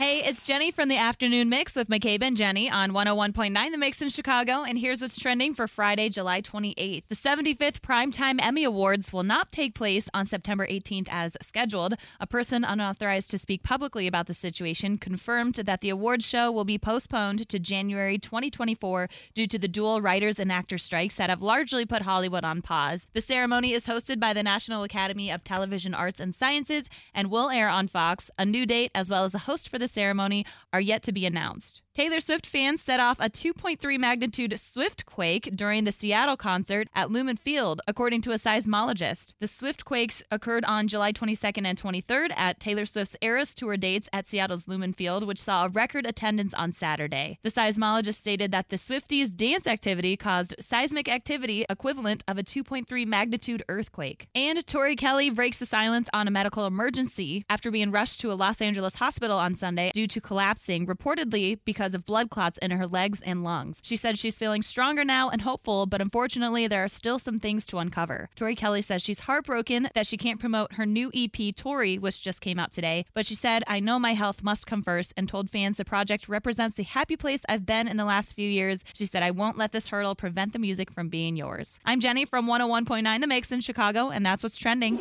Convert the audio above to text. Hey, it's Jenny from the Afternoon Mix with McCabe and Jenny on 101.9 The Mix in Chicago, and here's what's trending for Friday, July 28th. The 75th Primetime Emmy Awards will not take place on September 18th as scheduled. A person unauthorized to speak publicly about the situation confirmed that the awards show will be postponed to January 2024 due to the dual writers and actor strikes that have largely put Hollywood on pause. The ceremony is hosted by the National Academy of Television Arts and Sciences and will air on Fox. A new date as well as a host for the ceremony are yet to be announced. Taylor Swift fans set off a 2.3 magnitude Swiftquake during the Seattle concert at Lumen Field, according to a seismologist. The Swiftquakes occurred on July 22nd and 23rd at Taylor Swift's Eras Tour dates at Seattle's Lumen Field, which saw a record attendance on Saturday. The seismologist stated that the Swifties' dance activity caused seismic activity equivalent of a 2.3 magnitude earthquake. And Tori Kelly breaks the silence on a medical emergency after being rushed to a Los Angeles hospital on Sunday due to collapsing, reportedly because of blood clots in her legs and lungs. She said she's feeling stronger now and hopeful, but unfortunately there are still some things to uncover. Tori Kelly says she's heartbroken that she can't promote her new EP, Tori, which just came out today, but she said, "I know my health must come first," and told fans the project represents the happy place I've been in the last few years. She said, "I won't let this hurdle prevent the music from being yours." I'm Jenny from 101.9 The Mix in Chicago, and that's what's trending.